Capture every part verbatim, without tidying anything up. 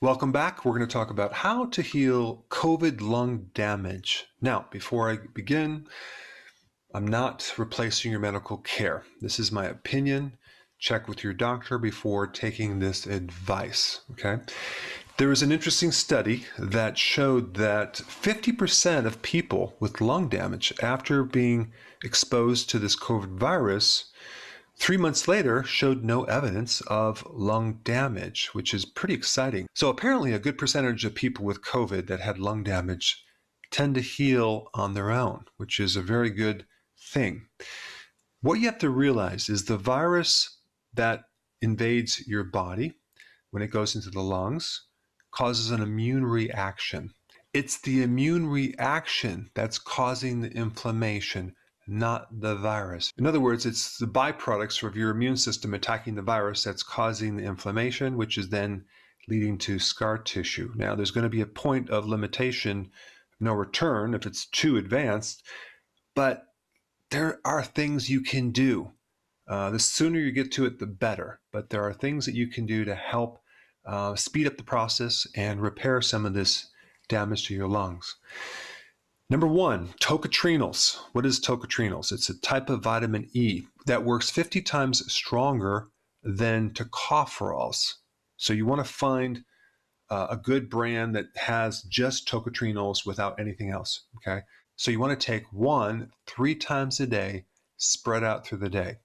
Welcome back. We're going to talk about how to heal COVID lung damage. Now, before I begin, I'm not replacing your medical care. This is my opinion. Check with your doctor before taking this advice, okay? There was an interesting study that showed that fifty percent of people with lung damage after being exposed to this COVID virus three months later showed no evidence of lung damage, which is pretty exciting. So apparently a good percentage of people with COVID that had lung damage tend to heal on their own, which is a very good thing. What you have to realize is the virus that invades your body when it goes into the lungs causes an immune reaction. It's the immune reaction that's causing the inflammation, not the virus. In other words, it's the byproducts of your immune system attacking the virus that's causing the inflammation, which is then leading to scar tissue. Now, there's going to be a point of limitation, no return, if it's too advanced, but there are things you can do. Uh, the sooner you get to it, the better. But there are things that you can do to help uh, speed up the process and repair some of this damage to your lungs. Number one, tocotrienols. What is tocotrienols? It's a type of vitamin E that works fifty times stronger than tocopherols. So you want to find uh, a good brand that has just tocotrienols without anything else, okay? So you want to take one three times a day, spread out through the day.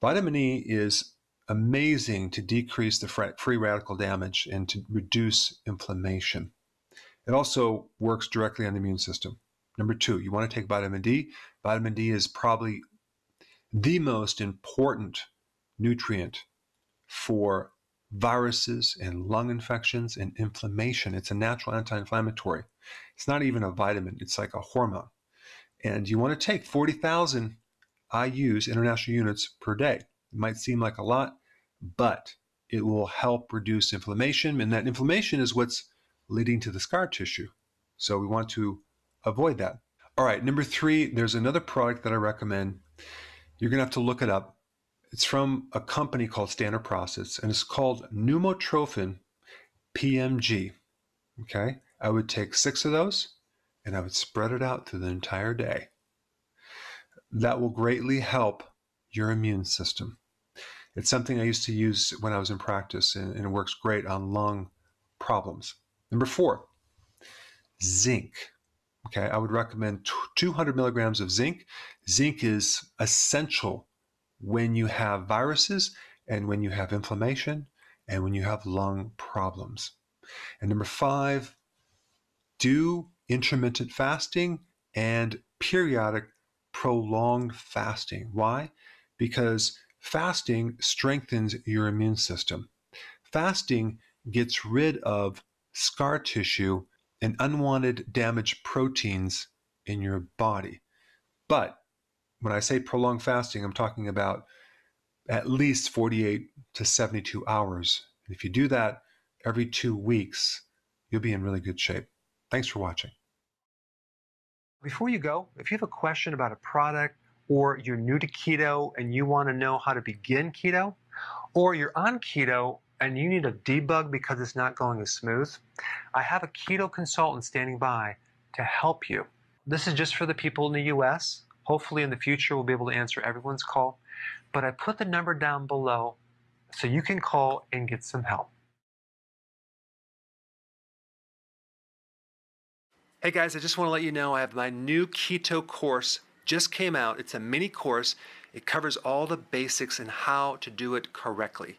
Vitamin E is amazing to decrease the free radical damage and to reduce inflammation. It also works directly on the immune system. Number two, you want to take vitamin D. Vitamin D is probably the most important nutrient for viruses and lung infections and inflammation. It's a natural anti-inflammatory. It's not even a vitamin. It's like a hormone. And you want to take forty thousand I U's, international units, per day. It might seem like a lot, but it will help reduce inflammation. And that inflammation is what's leading to the scar tissue. So we want to avoid that. All right, number three, there's another product that I recommend. You're gonna have to look it up. It's from a company called Standard Process, and it's called Pneumotrophin P M G, okay? I would take six of those, and I would spread it out through the entire day. That will greatly help your immune system. It's something I used to use when I was in practice, and it works great on lung problems. Number four, zinc. Okay, I would recommend two hundred milligrams of zinc. Zinc is essential when you have viruses and when you have inflammation and when you have lung problems. And number five, do intermittent fasting and periodic prolonged fasting. Why? Because fasting strengthens your immune system. Fasting gets rid of scar tissue and unwanted damaged proteins in your body. But when I say prolonged fasting, I'm talking about at least forty-eight to seventy-two hours. And if you do that every two weeks, you'll be in really good shape. Thanks for watching. Before you go, if you have a question about a product, or you're new to keto and you want to know how to begin keto, or you're on keto and you need a debug because it's not going as smooth, I have a keto consultant standing by to help you. This is just for the people in the U S. Hopefully in the future we'll be able to answer everyone's call. But I put the number down below so you can call and get some help. Hey guys, I just want to let you know I have my new keto course just came out. It's a mini course. It covers all the basics and how to do it correctly.